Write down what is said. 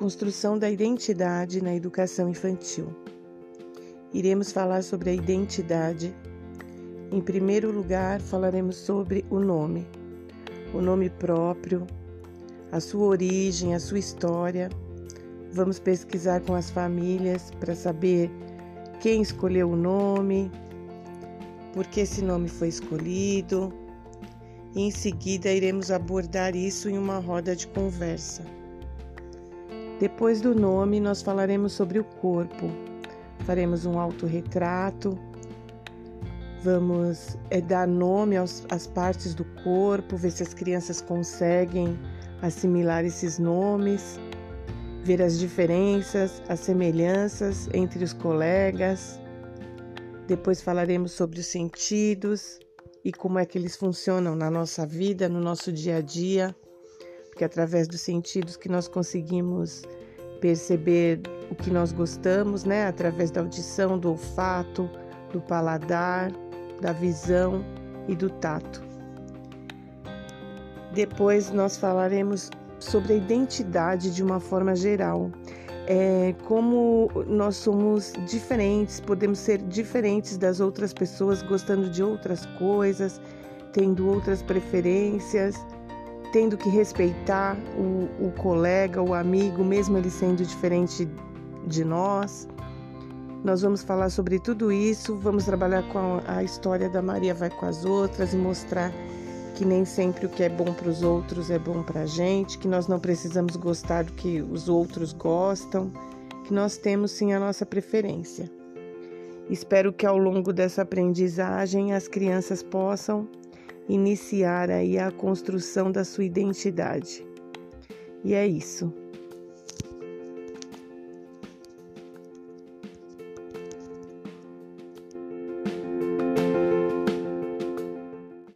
construção da identidade na educação infantil. Iremos falar sobre a identidade. Em primeiro lugar, falaremos sobre o nome próprio, a sua origem, a sua história. Vamos pesquisar com as famílias para saber quem escolheu o nome, por que esse nome foi escolhido. Em seguida, iremos abordar isso em uma roda de conversa. Depois do nome, nós falaremos sobre o corpo. Faremos um autorretrato. Vamos dar nome às partes do corpo, ver se as crianças conseguem assimilar esses nomes, ver as diferenças, as semelhanças entre os colegas. Depois falaremos sobre os sentidos e como é que eles funcionam na nossa vida, no nosso dia a dia, porque é através dos sentidos que nós conseguimos perceber o que nós gostamos, né? Através da audição, do olfato, do paladar, da visão e do tato. Depois nós falaremos sobre a identidade de uma forma geral. Como nós somos diferentes, podemos ser diferentes das outras pessoas, gostando de outras coisas, tendo outras preferências, tendo que respeitar o colega, o amigo, mesmo ele sendo diferente de nós. Nós vamos falar sobre tudo isso, vamos trabalhar com a história da Maria Vai Com As Outras e mostrar que nem sempre o que é bom para os outros é bom para a gente, que nós não precisamos gostar do que os outros gostam, que nós temos sim a nossa preferência. Espero que ao longo dessa aprendizagem as crianças possam iniciar aí a construção da sua identidade. E é isso.